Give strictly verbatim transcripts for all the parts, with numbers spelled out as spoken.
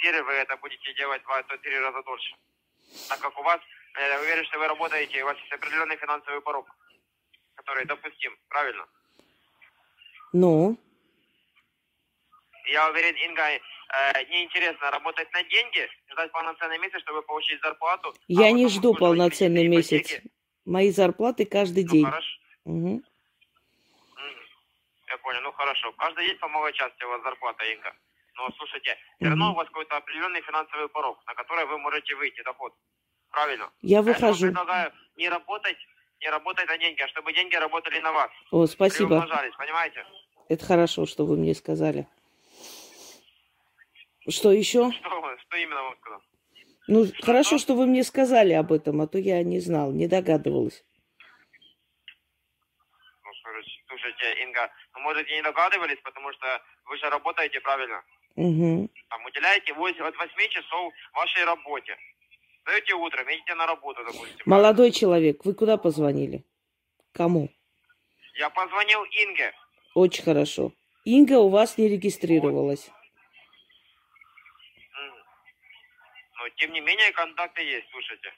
сфере вы это будете делать два-три раза дольше. Так как у вас, я уверен, что вы работаете, у вас есть определенный финансовый порог, который допустим, правильно? Ну? Я уверен, Инга, неинтересно работать на деньги, ждать полноценный месяц, чтобы получить зарплату. Я а не жду полноценный месяц. Ипотеки. Мои зарплаты каждый ну, день. Хорошо. Угу. Я понял, ну хорошо. Каждый день по малой части у вас зарплата, Инга. Но слушайте, все равно у вас какой-то определенный финансовый порог, на который вы можете выйти, доход. Правильно? Я выхожу. Я предлагаю не работать, не работать на деньги, а чтобы деньги работали на вас. О, спасибо. Умножались, понимаете? Это хорошо, что вы мне сказали. Что еще? Что, что именно вам сказал? Ну, что? Хорошо, что вы мне сказали об этом, а то я не знал, не догадывалась. Ну, слушайте, Инга, ну, может, и не догадывались, потому что вы же работаете, правильно? Угу. Там, уделяете восемь, от восьми часов вашей работе. Даете утром, едете на работу, допустим. Молодой человек, вы куда позвонили? Кому? Я позвонил Инге. Очень хорошо. Инга у вас не регистрировалась. Вот. Но, тем не менее, контакты есть, слушайте.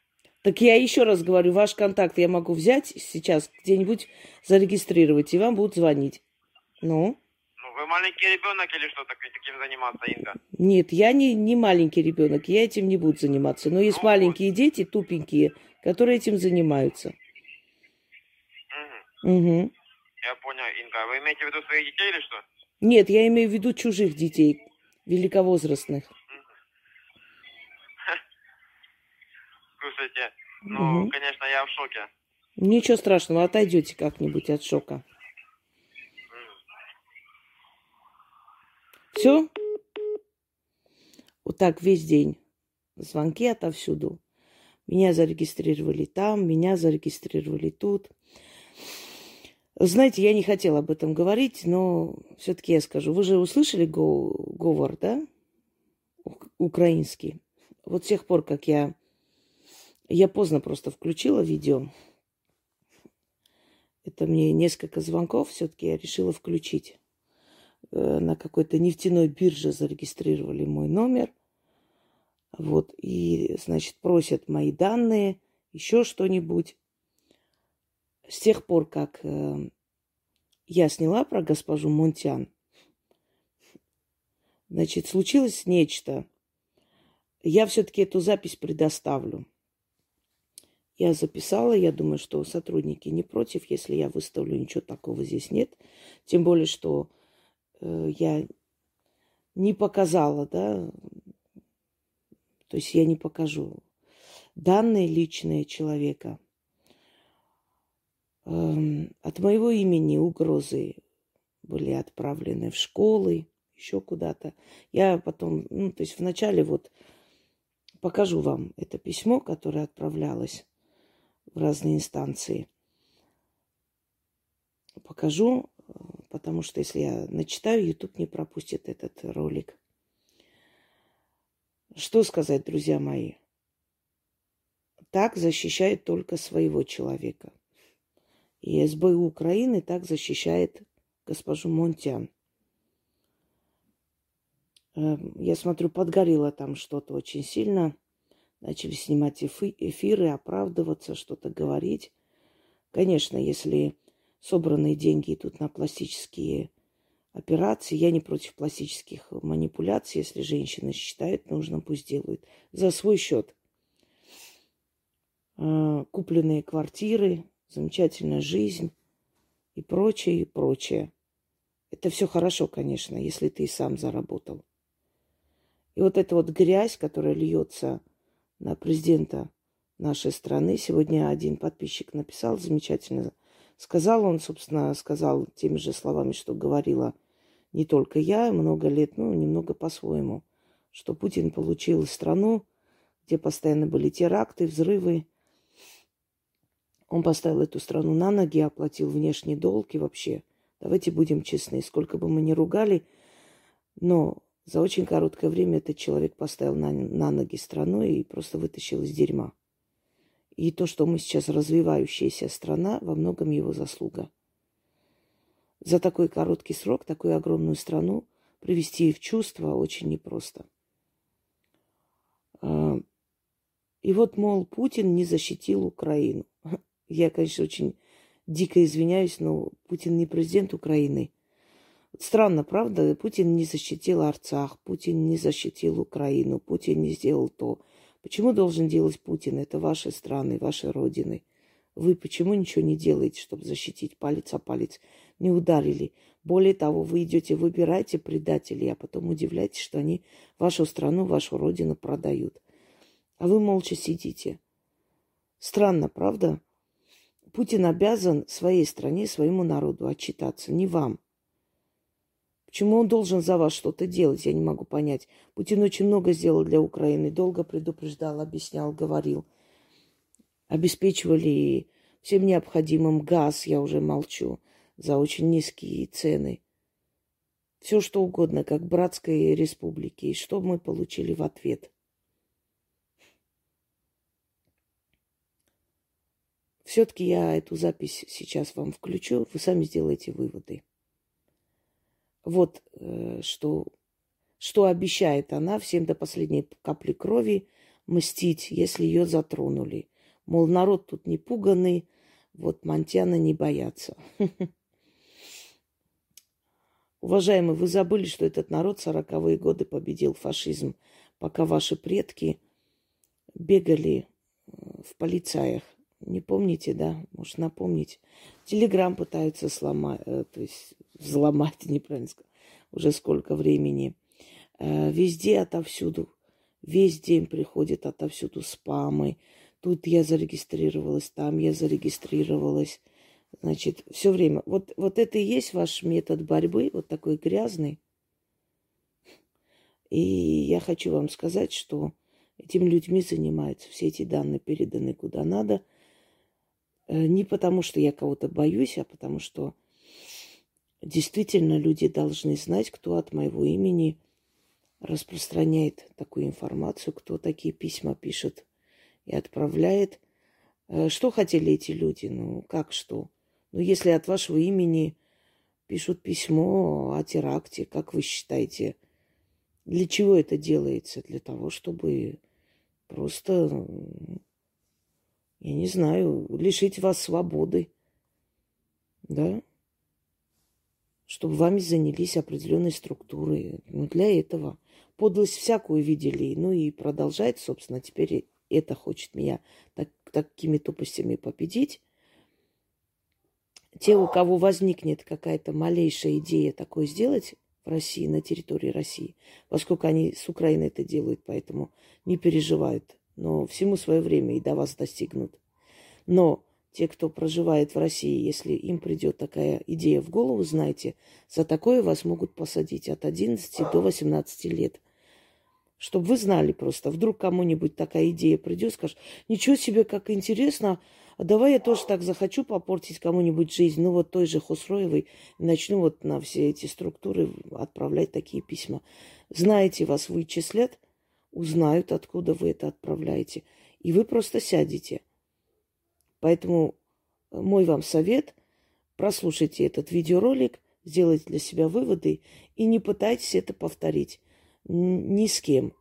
Так я еще раз говорю, ваш контакт я могу взять сейчас, где-нибудь зарегистрировать, и вам будут звонить. Ну? Ну, вы маленький ребенок или что, таким заниматься, Инга? Нет, я не, не маленький ребенок, я этим не буду заниматься. Но есть ну, маленькие вот. Дети, тупенькие, которые этим занимаются. Угу. Угу. Я понял, Инга. Вы имеете в виду своих детей или что? Нет, я имею в виду чужих детей, великовозрастных. Слушайте, ну, угу. Конечно, я в шоке. Ничего страшного, отойдете как-нибудь от шока. Mm. Все? Вот так весь день. Звонки отовсюду. Меня зарегистрировали там, меня зарегистрировали тут. Знаете, я не хотела об этом говорить, но все-таки я скажу. Вы же услышали говор, да? Украинский. Вот с тех пор, как я... Я поздно просто включила видео. Это мне несколько звонков все-таки я решила включить. На какой-то нефтяной бирже зарегистрировали мой номер. Вот. И, значит, просят мои данные, еще что-нибудь. С тех пор, как я сняла про госпожу Монтян, значит, случилось нечто. Я все-таки эту запись предоставлю. Я записала, я думаю, что сотрудники не против, если я выставлю, ничего такого здесь нет. Тем более, что э, я не показала, да, то есть я не покажу данные личные человека. Э, от моего имени угрозы были отправлены в школы, еще куда-то. Я потом, ну, то есть вначале вот покажу вам это письмо, которое отправлялось в разные инстанции. Покажу, потому что если я начитаю, YouTube не пропустит этот ролик. Что сказать, друзья мои? Так защищает только своего человека. И СБУ Украины так защищает госпожу Монтян. Я смотрю, подгорело там что-то очень сильно. Начали снимать эфиры, оправдываться, что-то говорить. Конечно, если собранные деньги идут на пластические операции, я не против пластических манипуляций. Если женщины считают нужно, пусть делают. За свой счет. Купленные квартиры, замечательная жизнь и прочее, и прочее. Это все хорошо, конечно, если ты и сам заработал. И вот эта вот грязь, которая льется... на президента нашей страны. Сегодня один подписчик написал, замечательно сказал. Он, собственно, сказал теми же словами, что говорила не только я, много лет, ну, немного по-своему, что Путин получил страну, где постоянно были теракты, взрывы. Он поставил эту страну на ноги, оплатил внешний долг и вообще. Давайте будем честны, сколько бы мы ни ругали, но... За очень короткое время этот человек поставил на, на ноги страну и просто вытащил из дерьма. И то, что мы сейчас развивающаяся страна, во многом его заслуга. За такой короткий срок, такую огромную страну привести в чувство очень непросто. И вот, мол, Путин не защитил Украину. Я, конечно, очень дико извиняюсь, но Путин не президент Украины. Странно, правда? Путин не защитил Арцах, Путин не защитил Украину, Путин не сделал то. Почему должен делать Путин? Это ваши страны, ваши родины. Вы почему ничего не делаете, чтобы защитить палец о палец? Не ударили. Более того, вы идете, выбираете предателей, а потом удивляетесь, что они вашу страну, вашу родину продают. А вы молча сидите. Странно, правда? Путин обязан своей стране, своему народу отчитаться, не вам. Почему он должен за вас что-то делать, я не могу понять. Путин очень много сделал для Украины, долго предупреждал, объяснял, говорил. Обеспечивали всем необходимым газ, я уже молчу, за очень низкие цены. Все что угодно, как братской республике. И что мы получили в ответ? Все-таки я эту запись сейчас вам включу, вы сами сделаете выводы. Вот что, что обещает она всем до последней капли крови мстить, если ее затронули. Мол, народ тут не пуганный, вот Монтяна не боятся. Уважаемые, вы забыли, что этот народ в сороковые годы победил фашизм, пока ваши предки бегали в полицаях. Не помните, да? Может, напомнить. Телеграм пытаются сломать, то есть взломать, неправильно сказать, уже сколько времени. Везде, отовсюду, весь день приходят отовсюду спамы. Тут я зарегистрировалась, там я зарегистрировалась. Значит, все время. Вот, вот это и есть ваш метод борьбы, вот такой грязный. И я хочу вам сказать, что этими людьми занимаются, все эти данные переданы куда надо. Не потому, что я кого-то боюсь, а потому, что действительно люди должны знать, кто от моего имени распространяет такую информацию, кто такие письма пишет и отправляет. Что хотели эти люди? Ну, как что? Ну, если от вашего имени пишут письмо о теракте, как вы считаете, для чего это делается? Для того, чтобы просто, я не знаю, лишить вас свободы, да? Чтобы вами занялись определенной структурой. Ну, для этого. Подлость всякую видели, ну и продолжает, собственно, теперь... Это хочет меня так, такими тупостями победить. Те, у кого возникнет какая-то малейшая идея такое сделать в России, на территории России, поскольку они с Украины это делают, поэтому не переживают. Но всему свое время и до вас достигнут. Но те, кто проживает в России, если им придет такая идея в голову, знайте, за такое вас могут посадить от одиннадцати до восемнадцати лет. Чтобы вы знали просто, вдруг кому-нибудь такая идея придет, скажет, ничего себе, как интересно, а давай я тоже так захочу попортить кому-нибудь жизнь, ну вот той же Хусроевой, начну вот на все эти структуры отправлять такие письма. Знаете, вас вычислят, узнают, откуда вы это отправляете, и вы просто сядете. Поэтому мой вам совет, прослушайте этот видеоролик, сделайте для себя выводы и не пытайтесь это повторить. Ни с кем.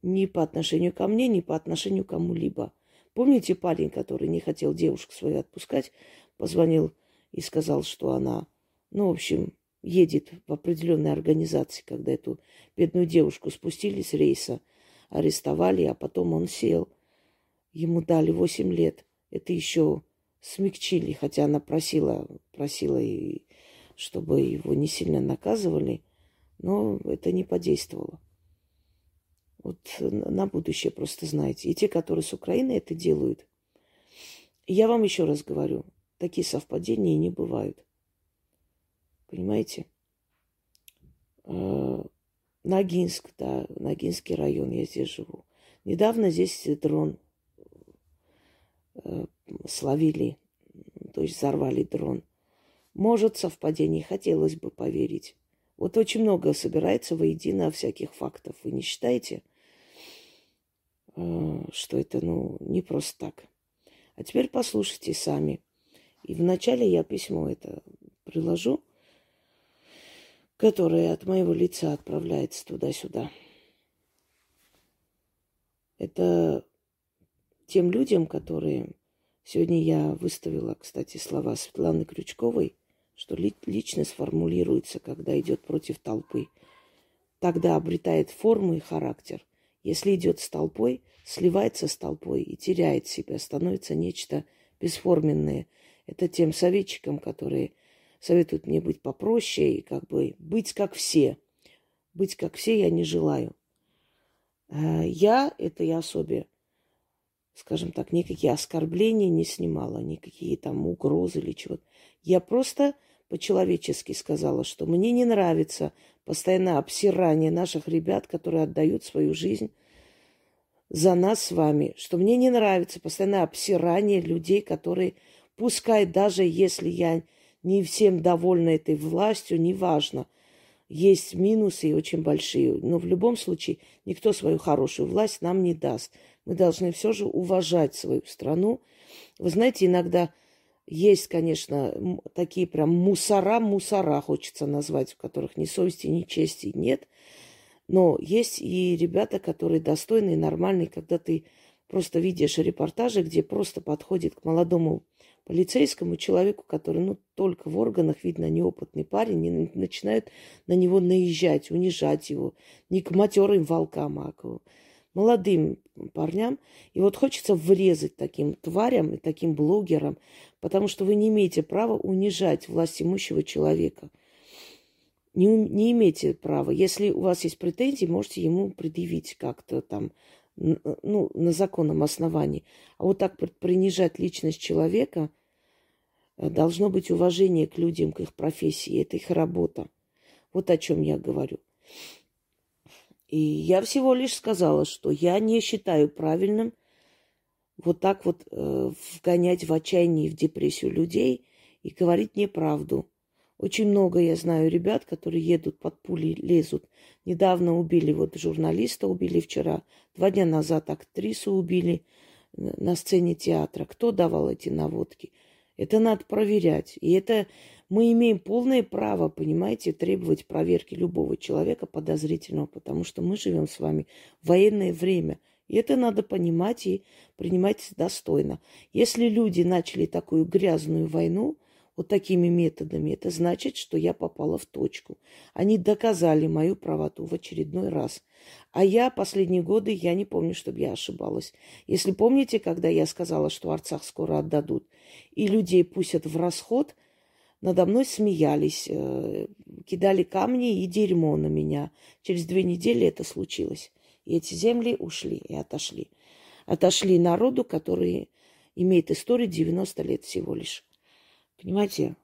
Ни по отношению ко мне, ни по отношению к кому-либо. Помните парень, который не хотел девушку свою отпускать, позвонил и сказал, что она, ну, в общем, едет в определенной организации, когда эту бедную девушку спустили с рейса, арестовали, а потом он сел. Ему дали восемь лет. Это еще смягчили, хотя она просила, просила, и, чтобы его не сильно наказывали, но это не подействовало. Вот на будущее просто знаете. И те, которые с Украины это делают. Я вам еще раз говорю, такие совпадения не бывают. Понимаете? Ногинск, да, Ногинский район, я здесь живу. Недавно здесь дрон словили, то есть взорвали дрон. Может, совпадение, хотелось бы поверить. Вот очень много собирается воедино всяких фактов. Вы не считаете, что это, ну, не просто так? А теперь послушайте сами. И вначале я письмо это приложу, которое от моего лица отправляется туда-сюда. Это тем людям, которые... Сегодня я выставила, кстати, слова Светланы Крючковой, что личность формулируется, когда идет против толпы. Тогда обретает форму и характер. Если идет с толпой, сливается с толпой и теряет себя, становится нечто бесформенное. Это тем советчикам, которые советуют мне быть попроще и как бы быть как все. Быть как все я не желаю. Я этой особе, скажем так, никакие оскорбления не снимала, никакие там угрозы или чего-то. Я просто по-человечески сказала, что мне не нравится постоянное обсирание наших ребят, которые отдают свою жизнь за нас с вами, что мне не нравится постоянное обсирание людей, которые, пускай даже если я не всем довольна этой властью, неважно, есть минусы и очень большие, но в любом случае никто свою хорошую власть нам не даст. Мы должны все же уважать свою страну. Вы знаете, иногда есть, конечно, такие прям мусора-мусора, хочется назвать, в которых ни совести, ни чести нет. Но есть и ребята, которые достойны и нормальные, когда ты просто видишь репортажи, где просто подходит к молодому полицейскому человеку, который, ну, только в органах, видно, неопытный парень, и начинают на него наезжать, унижать его. Не к матерым волкам, а к молодым парням. И вот хочется врезать таким тварям и таким блогерам, потому что вы не имеете права унижать власть имущего человека. Не, не имеете права. Если у вас есть претензии, можете ему предъявить как-то там, ну, на законном основании. А вот так принижать личность человека, должно быть уважение к людям, к их профессии. Это их работа. Вот о чем я говорю. И я всего лишь сказала, что я не считаю правильным вот так вот э, вгонять в отчаяние и в депрессию людей и говорить неправду. Очень много я знаю ребят, которые едут под пули, лезут. Недавно убили вот журналиста, убили вчера. Два дня назад актрису убили на сцене театра. Кто давал эти наводки? Это надо проверять. И это мы имеем полное право, понимаете, требовать проверки любого человека подозрительного, потому что мы живем с вами в военное время. И это надо понимать и принимать достойно. Если люди начали такую грязную войну вот такими методами, это значит, что я попала в точку. Они доказали мою правоту в очередной раз. А я последние годы, я не помню, чтобы я ошибалась. Если помните, когда я сказала, что Арцах скоро отдадут, и людей пустят в расход, надо мной смеялись, кидали камни и дерьмо на меня. Через две недели это случилось. И эти земли ушли и отошли. Отошли народу, который имеет историю девяносто лет всего лишь. Понимаете?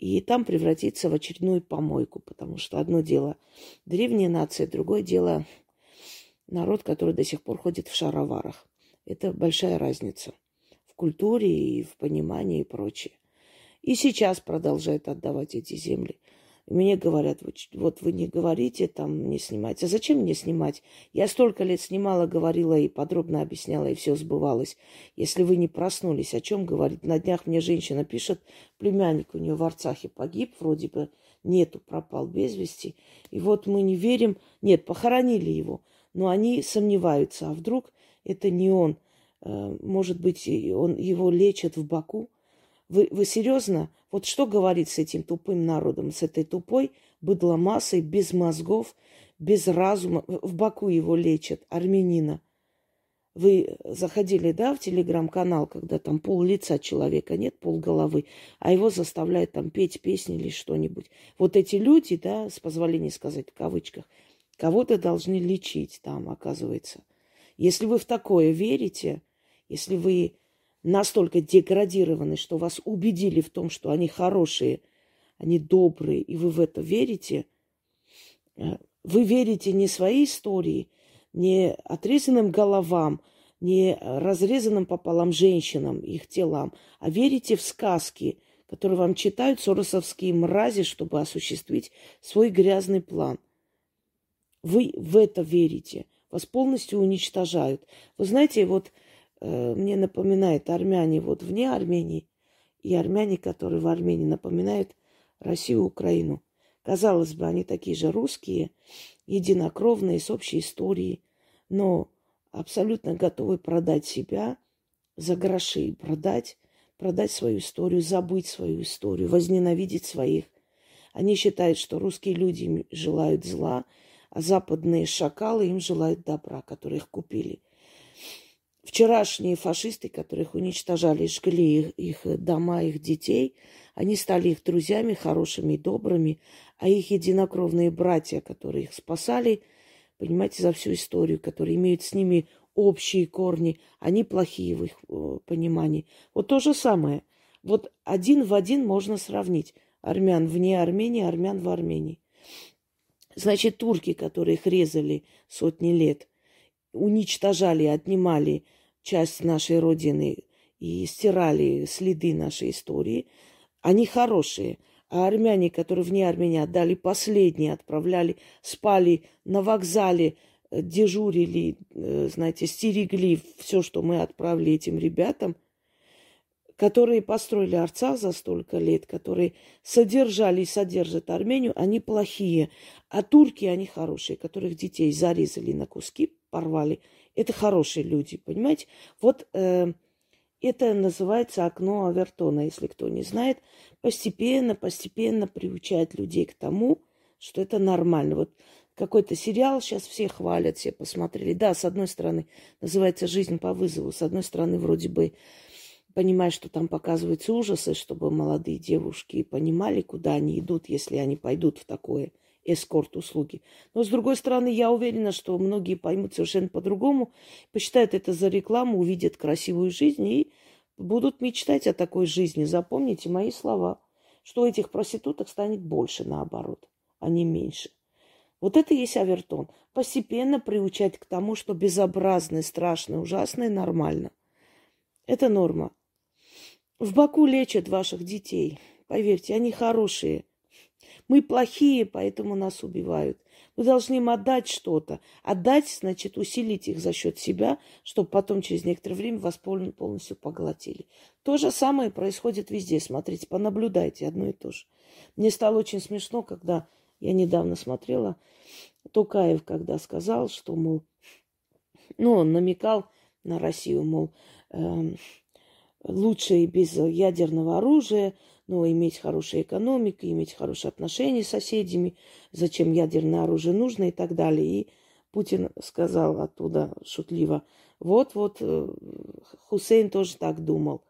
И там превратиться в очередную помойку, потому что одно дело древняя нация, другое дело народ, который до сих пор ходит в шароварах. Это большая разница в культуре и в понимании и прочее. И сейчас продолжают отдавать эти земли. Мне говорят, вот вы не говорите, там не снимайте. А зачем мне снимать? Я столько лет снимала, говорила и подробно объясняла, и все сбывалось. Если вы не проснулись, о чем говорить? На днях мне женщина пишет, племянник у нее в Арцахе погиб, вроде бы нету, пропал без вести. И вот мы не верим. Нет, похоронили его. Но они сомневаются, а вдруг это не он. Может быть, он, его лечат в Баку. Вы, вы серьезно? Вот что говорить с этим тупым народом, с этой тупой быдломассой, без мозгов, без разума? В Баку его лечат, армянина. Вы заходили, да, в телеграм-канал, когда там пол лица человека нет, пол головы, а его заставляют там петь песни или что-нибудь. Вот эти люди, да, с позволения сказать в кавычках, кого-то должны лечить там, оказывается. Если вы в такое верите, если вы настолько деградированы, что вас убедили в том, что они хорошие, они добрые, и вы в это верите, вы верите не своей истории, не отрезанным головам, не разрезанным пополам женщинам, их телам, а верите в сказки, которые вам читают соросовские мрази, чтобы осуществить свой грязный план. Вы в это верите. Вас полностью уничтожают. Вы знаете, вот мне напоминает армяне вот вне Армении и армяне, которые в Армении, напоминают Россию и Украину. Казалось бы, они такие же русские, единокровные, с общей историей, но абсолютно готовы продать себя за гроши, продать, продать свою историю, забыть свою историю, возненавидеть своих. Они считают, что русские люди им желают зла, а западные шакалы им желают добра, которые их купили. Вчерашние фашисты, которых уничтожали, жгли их, их дома, их детей, они стали их друзьями, хорошими и добрыми, а их единокровные братья, которые их спасали, понимаете, за всю историю, которые имеют с ними общие корни, они плохие в их понимании. Вот то же самое. Вот один в один можно сравнить армян вне Армении, армян в Армении. Значит, турки, которые их резали сотни лет, уничтожали, отнимали часть нашей родины и стирали следы нашей истории, они хорошие. А армяне, которые вне Армении отдали последние, отправляли, спали на вокзале, дежурили, знаете, стерегли все, что мы отправили этим ребятам, которые построили Арцах за столько лет, которые содержали и содержат Армению, они плохие. А турки, они хорошие, которых детей зарезали на куски, порвали. Это хорошие люди, понимаете? Вот э, это называется окно Овертона, если кто не знает. Постепенно, постепенно приучать людей к тому, что это нормально. Вот какой-то сериал сейчас все хвалят, все посмотрели. Да, с одной стороны, называется «Жизнь по вызову». С одной стороны, вроде бы... понимая, что там показываются ужасы, чтобы молодые девушки понимали, куда они идут, если они пойдут в такое эскорт-услуги. Но, с другой стороны, я уверена, что многие поймут совершенно по-другому, посчитают это за рекламу, увидят красивую жизнь и будут мечтать о такой жизни. Запомните мои слова, что этих проституток станет больше, наоборот, а не меньше. Вот это и есть Овертон. Постепенно приучать к тому, что безобразное, страшное, ужасное нормально. Это норма. В Баку лечат ваших детей. Поверьте, они хорошие. Мы плохие, поэтому нас убивают. Мы должны им отдать что-то. Отдать, значит, усилить их за счет себя, чтобы потом через некоторое время вас полностью поглотили. То же самое происходит везде. Смотрите, понаблюдайте одно и то же. Мне стало очень смешно, когда я недавно смотрела, Токаев когда сказал, что, мол, ну, он намекал на Россию, мол, лучше и без ядерного оружия, но иметь хорошую экономику, иметь хорошие отношения с соседями, зачем ядерное оружие нужно и так далее. И Путин сказал оттуда шутливо, вот-вот Хусейн тоже так думал.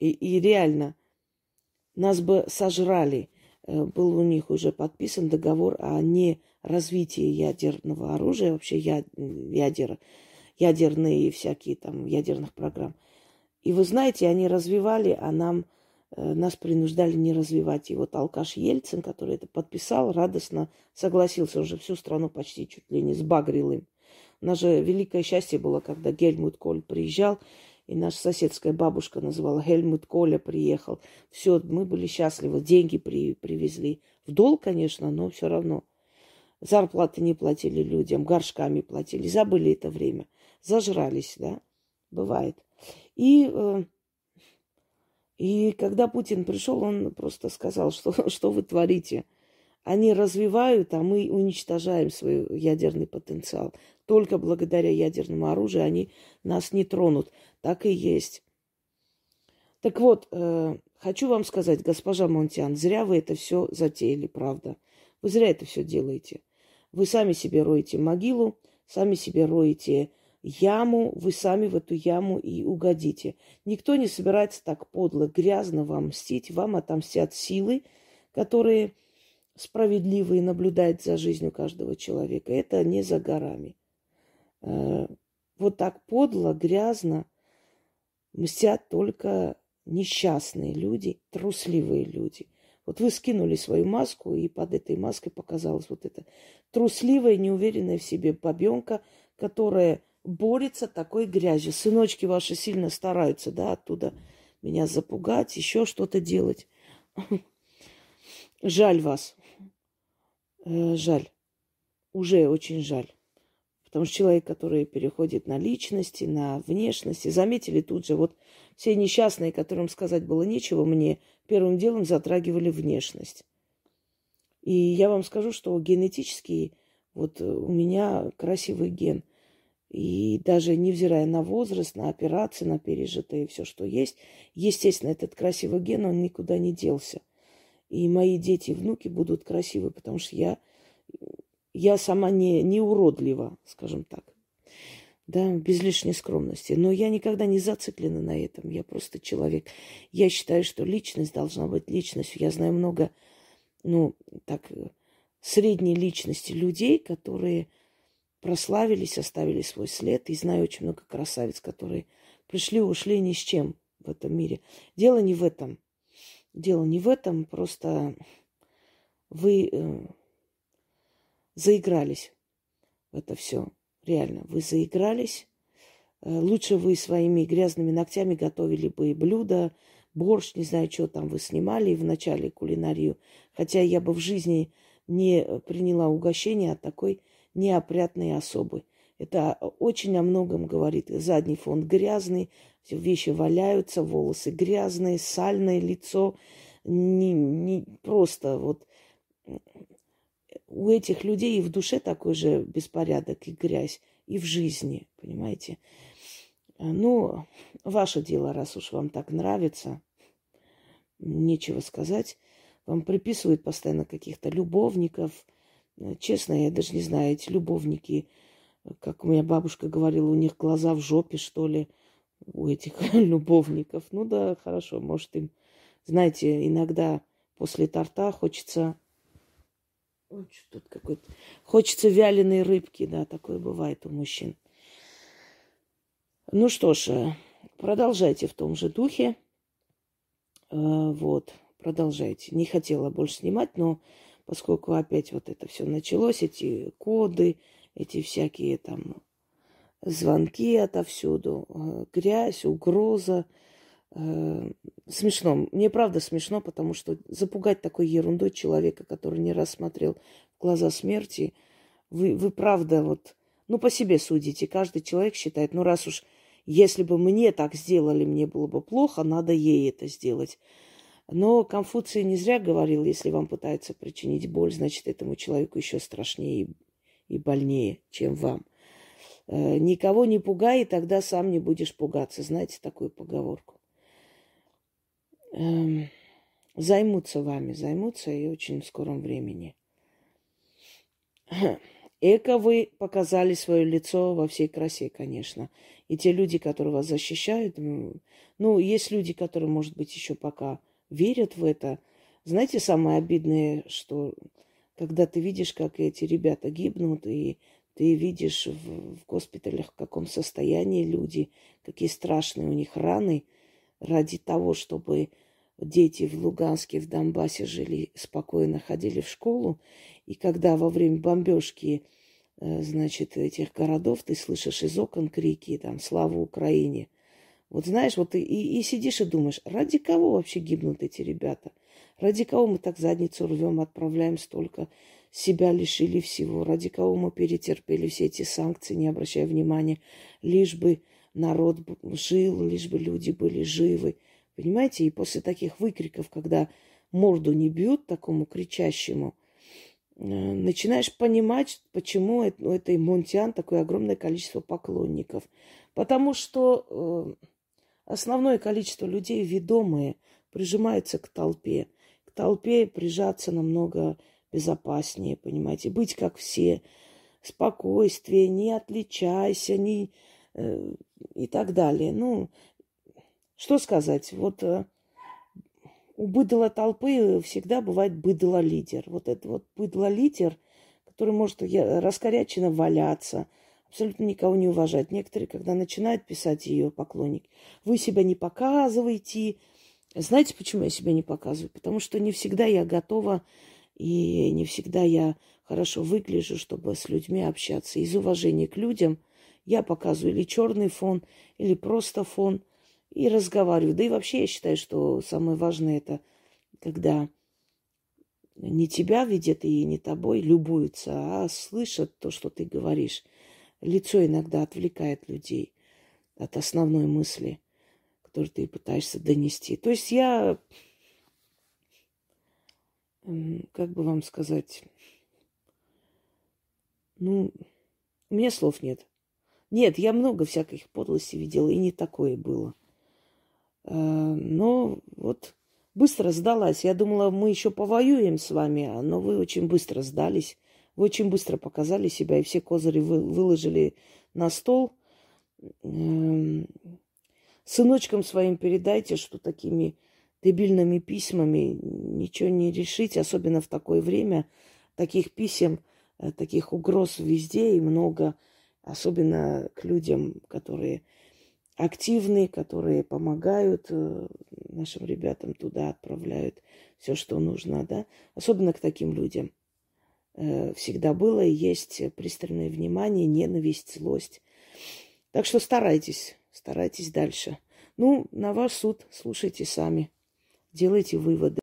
И, и реально, нас бы сожрали. Был у них уже подписан договор о неразвитии ядерного оружия, вообще я, ядера. ядерные всякие там, ядерных программ. И вы знаете, они развивали, а нам, э, нас принуждали не развивать. И вот алкаш Ельцин, который это подписал, радостно согласился. Он же всю страну почти чуть ли не сбагрил им. У нас же великое счастье было, когда Гельмут Коль приезжал, и наша соседская бабушка называла Гельмут Коля приехал. Все, мы были счастливы, деньги при, привезли. В долг, конечно, но все равно. Зарплаты не платили людям, горшками платили. Забыли это время. Зажрались, да? Бывает. И, и когда Путин пришел, он просто сказал, что, что вы творите. Они развивают, а мы уничтожаем свой ядерный потенциал. Только благодаря ядерному оружию они нас не тронут. Так и есть. Так вот, хочу вам сказать, госпожа Монтян, зря вы это все затеяли, правда. Вы зря это все делаете. Вы сами себе роете могилу, сами себе роете яму, вы сами в эту яму и угодите. Никто не собирается так подло, грязно вам мстить. Вам отомстят силы, которые справедливы и наблюдают за жизнью каждого человека. Это не за горами. Вот так подло, грязно мстят только несчастные люди, трусливые люди. Вот вы скинули свою маску, и под этой маской показалась вот эта трусливая, неуверенная в себе бабенка, которая борется такой грязью. Сыночки ваши сильно стараются, да, оттуда меня запугать, еще что-то делать. Жаль вас. Жаль. Уже очень жаль. Потому что человек, который переходит на личности, на внешности, заметили тут же, вот все несчастные, которым сказать было нечего, мне первым делом затрагивали внешность. И я вам скажу, что генетически вот у меня красивый ген. И даже невзирая на возраст, на операции, на пережитое и все, что есть, естественно, этот красивый ген, он никуда не делся. И мои дети и внуки будут красивы, потому что я, я сама не, не уродлива, скажем так, да, без лишней скромности. Но я никогда не зациклена на этом, я просто человек. Я считаю, что личность должна быть личностью. Я знаю много, ну, так, средней личности людей, которые прославились, оставили свой след. И знаю очень много красавиц, которые пришли, ушли ни с чем в этом мире. Дело не в этом. Дело не в этом. Просто вы э, заигрались в это все. Реально, вы заигрались. Э, лучше вы своими грязными ногтями готовили бы и блюда, борщ, не знаю, что там вы снимали в начале кулинарию. Хотя я бы в жизни не приняла угощение от такой неопрятные особы. Это очень о многом говорит. Задний фон грязный, все вещи валяются, волосы грязные, сальное лицо. Не, не просто вот у этих людей и в душе такой же беспорядок и грязь, и в жизни, понимаете. Ну, ваше дело, раз уж вам так нравится, нечего сказать. Вам приписывают постоянно каких-то любовников. Честно, я даже не знаю, эти любовники, как у меня бабушка говорила, у них глаза в жопе, что ли, у этих любовников. Ну да, хорошо, может им, знаете, иногда после торта хочется, ой, что тут какой-то, хочется вяленой рыбки, да, такое бывает у мужчин. Ну что ж, продолжайте в том же духе, вот, продолжайте. Не хотела больше снимать, но поскольку опять вот это все началось, эти коды, эти всякие там звонки отовсюду, грязь, угроза. Смешно. Мне правда смешно, потому что запугать такой ерундой человека, который не раз смотрел в глаза смерти, вы, вы правда вот, ну, по себе судите. Каждый человек считает, ну, раз уж, если бы мне так сделали, мне было бы плохо, надо ей это сделать. Но Конфуций не зря говорил, если вам пытаются причинить боль, значит, этому человеку еще страшнее и больнее, чем вам. Никого не пугай, и тогда сам не будешь пугаться. Знаете такую поговорку? Займутся вами, займутся и очень в скором времени. Эко вы показали свое лицо во всей красе, конечно. И те люди, которые вас защищают, ну, есть люди, которые, может быть, еще пока верят в это. Знаете, самое обидное, что когда ты видишь, как эти ребята гибнут, и ты видишь в, в госпиталях, в каком состоянии люди, какие страшные у них раны, ради того, чтобы дети в Луганске, в Донбассе жили спокойно, ходили в школу. И когда во время бомбежки, значит, этих городов ты слышишь из окон крики, там, «Слава Украине!», вот знаешь, вот и, и сидишь и думаешь, ради кого вообще гибнут эти ребята? Ради кого мы так задницу рвем, отправляем столько, себя лишили всего? Ради кого мы перетерпели все эти санкции, не обращая внимания? Лишь бы народ жил, лишь бы люди были живы. Понимаете? И после таких выкриков, когда морду не бьют такому кричащему, начинаешь понимать, почему у этой Монтян такое огромное количество поклонников. Потому что основное количество людей, ведомые, прижимаются к толпе. К толпе прижаться намного безопаснее, понимаете. Быть как все, спокойствие, не отличайся, не, э, и так далее. Ну, что сказать, вот э, у быдла толпы всегда бывает быдло-лидер. Вот это вот быдло-лидер, который может раскоряченно валяться, абсолютно никого не уважать. Некоторые, когда начинают писать ее поклонники, вы себя не показываете. Знаете, почему я себя не показываю? Потому что не всегда я готова и не всегда я хорошо выгляжу, чтобы с людьми общаться. Из уважения к людям я показываю или черный фон, или просто фон и разговариваю. Да и вообще я считаю, что самое важное это, когда не тебя видят и не тобой любуются, а слышат то, что ты говоришь. Лицо иногда отвлекает людей от основной мысли, который ты пытаешься донести. То есть я, как бы вам сказать, ну, у меня слов нет. Нет, я много всяких подлостей видела, и не такое было. Но вот быстро сдалась. Я думала, мы еще повоюем с вами, но вы очень быстро сдались. Вы очень быстро показали себя, и все козыри вы, выложили на стол. Сыночкам своим передайте, что такими дебильными письмами ничего не решить, особенно в такое время. Таких писем, таких угроз везде и много, особенно к людям, которые активны, которые помогают нашим ребятам, туда отправляют все, что нужно, да. Особенно к таким людям всегда было и есть пристальное внимание, ненависть, злость. Так что старайтесь, старайтесь дальше. Ну, на ваш суд, слушайте сами, делайте выводы.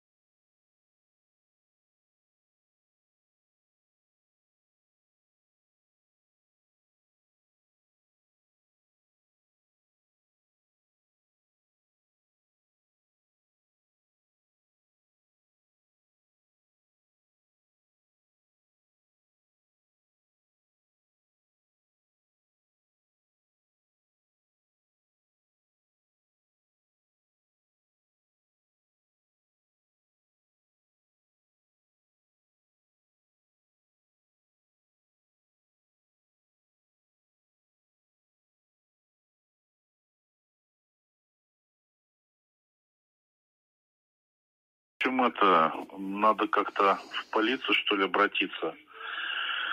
Это надо как-то в полицию, что ли, обратиться.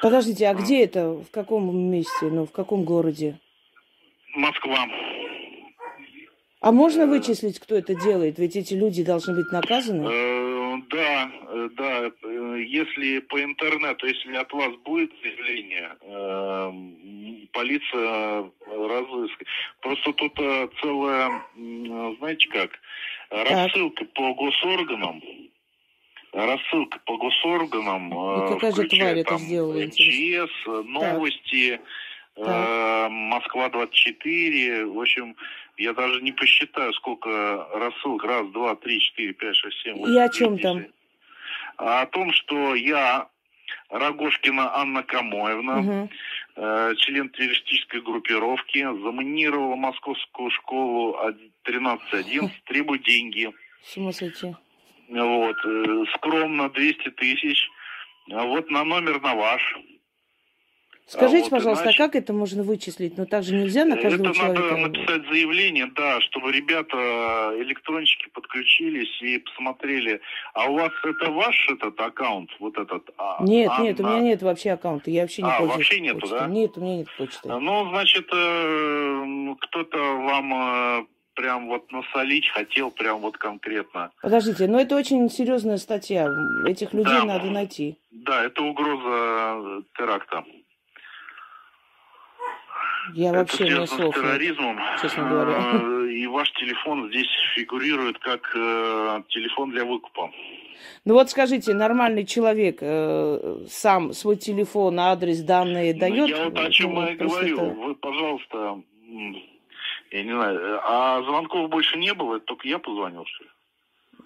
Подождите, а где это? В каком месте? Ну, в каком городе? Москва. А можно вычислить, кто это делает? Ведь эти люди должны быть наказаны? Да, да. Если по интернету, если от вас будет заявление, полиция разыскивает. Просто тут целая, знаете как, рассылка по госорганам, рассылка по госорганам, ну, включая там эм че эс, новости, э, Москва двадцать четыре, в общем, я даже не посчитаю, сколько рассылок, раз, два, три, четыре, пять, шесть, семь, восемь, И о чем там? О том, что я, Рогожкина Анна Камоевна, угу. э, член террористической группировки, заминировала московскую школу тринадцать одиннадцать, требует деньги. В смысле? Вот, э, скромно, двести тысяч. Вот на номер на ваш. Скажите, а вот, пожалуйста, иначе... а как это можно вычислить? Но так же нельзя на каждого это человека? Это надо написать заявление, да, чтобы ребята, электронщики подключились и посмотрели. А у вас это ваш этот аккаунт? Вот этот? Нет, а, нет, на... у меня нет вообще аккаунта. Я вообще не а, пользуюсь вообще нету, почтой. Да? Нет, у меня нет почты. Ну, значит, кто-то вам прям вот насолить хотел, прям вот конкретно. Подождите, но это очень серьезная статья. Этих людей да, надо найти. Да, это угроза теракта. Я это вообще связано не слов, с терроризмом, честно говоря. И ваш телефон здесь фигурирует как э, телефон для выкупа. Ну вот скажите, нормальный человек э, сам свой телефон, адрес, данные ну, дает? Я вот о чем ну, я говорю. Это... Вы, пожалуйста, я не знаю, а звонков больше не было, это только я позвонил, что ли?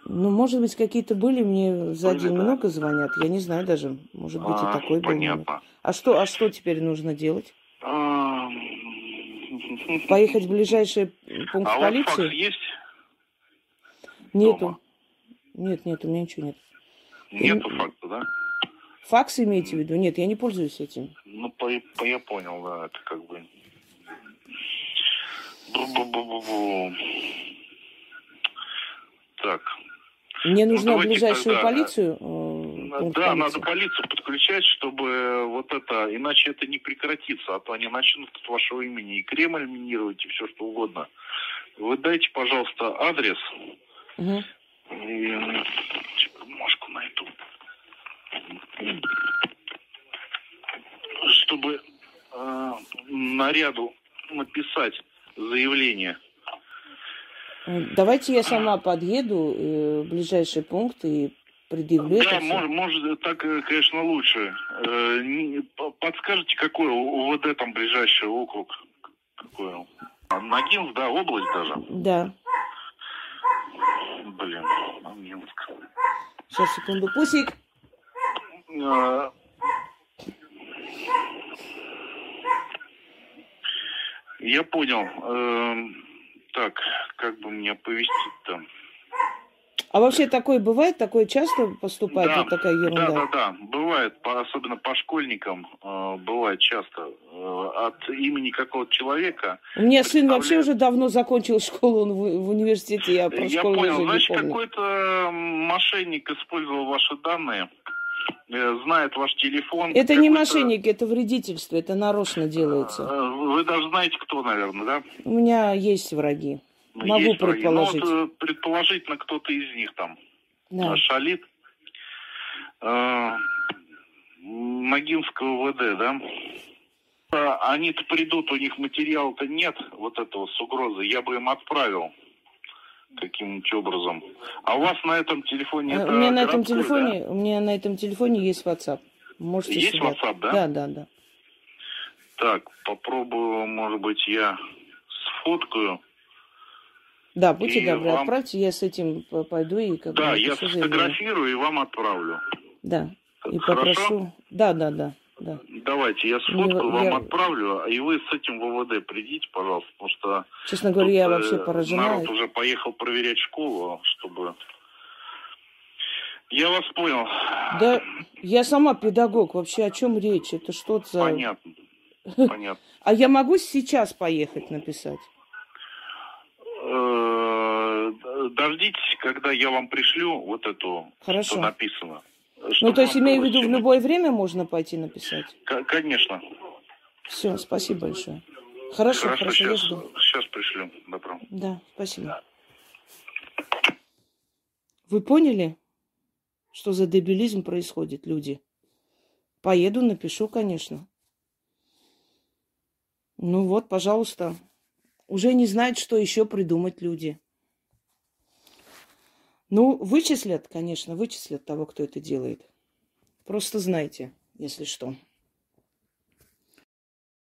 Ну, может быть, какие-то были, мне за день да. много звонят, я не знаю даже, может быть, а, и такой понятно. Был. А что, а что теперь нужно делать? Поехать в ближайший пункт а полиции? А у вас факс есть? Нету. Дома? Нет, нет, у меня ничего нет. Нету и... факса, да? Факс имеете в виду? Нет, я не пользуюсь этим. Ну, по, по, я понял, да, это как бы... Бу-бу-бу-бу-бу. Так. Мне нужна ну, ближайшую тогда... полицию... Да, полиции. Надо полицию подключать, чтобы вот это, иначе это не прекратится, а то они начнут от вашего имени и Кремль минировать, и все что угодно. Вы дайте, пожалуйста, адрес, угу. и бумажку найду, чтобы э, наряду написать заявление. Давайте я сама подъеду э, в ближайший пункт и... Предъявлю да, может, может, так, конечно, лучше. Подскажите, какой о вэ дэ там ближайший округ? Какой? Ногинск, да, область даже? Да. Блин, Ногинск. Сейчас, секунду, пусик. А... Я понял. Так, как бы мне повести-то? А вообще такое бывает? Такое часто поступает? Да, вот такая ерунда? Да, да, да. Бывает, по, особенно по школьникам, э, бывает часто. Э, от имени какого-то человека. У меня представляет... сын вообще уже давно закончил школу, он в, в университете, я про школу уже не помню. Значит, какой-то мошенник использовал ваши данные, знает ваш телефон. Это не мошенники, это вредительство, это нарочно делается. Вы даже знаете, кто, наверное, да? У меня есть враги. Могу есть предположить. Враги. Но вот, предположительно, кто-то из них там да. шалит. Ногинского ВД, да? Они-то придут, у них материала-то нет, вот этого с угрозой. Я бы им отправил каким-нибудь образом. А у вас на этом телефоне... У меня на этом телефоне, да? у меня на этом телефоне есть WhatsApp. Можете есть сюда. WhatsApp, да? Да, да, да. Так, попробую, может быть, я сфоткаю. Да, будьте добры, вам... отправьте, я с этим пойду и... Как да, я сфотографирую и вам отправлю. Да, и хорошо? Попрошу... Да, да, да, да. Давайте, я сфоткаю, я... вам отправлю, и вы с этим в ВВД придите, пожалуйста, потому что... Честно говоря, я вообще поражена. Народ уже поехал проверять школу, чтобы... Я вас понял. Да, я сама педагог, вообще о чем речь, это что за... Понятно, понятно. А я могу сейчас поехать написать? Дождитесь, когда я вам пришлю вот эту, Хорошо. Что написано. Что ну, то есть, имею в виду, в любое время можно пойти написать? К конечно. Все, спасибо большое. Хорошо, хорошо, хорошо сейчас, я жду. Сейчас пришлю, добро. Да, спасибо. Да. Вы поняли, что за дебилизм происходит, люди? Поеду, напишу, конечно. Ну вот, пожалуйста. Уже не знают, что еще придумать люди. Ну, вычислят, конечно, вычислят того, кто это делает. Просто знайте, если что.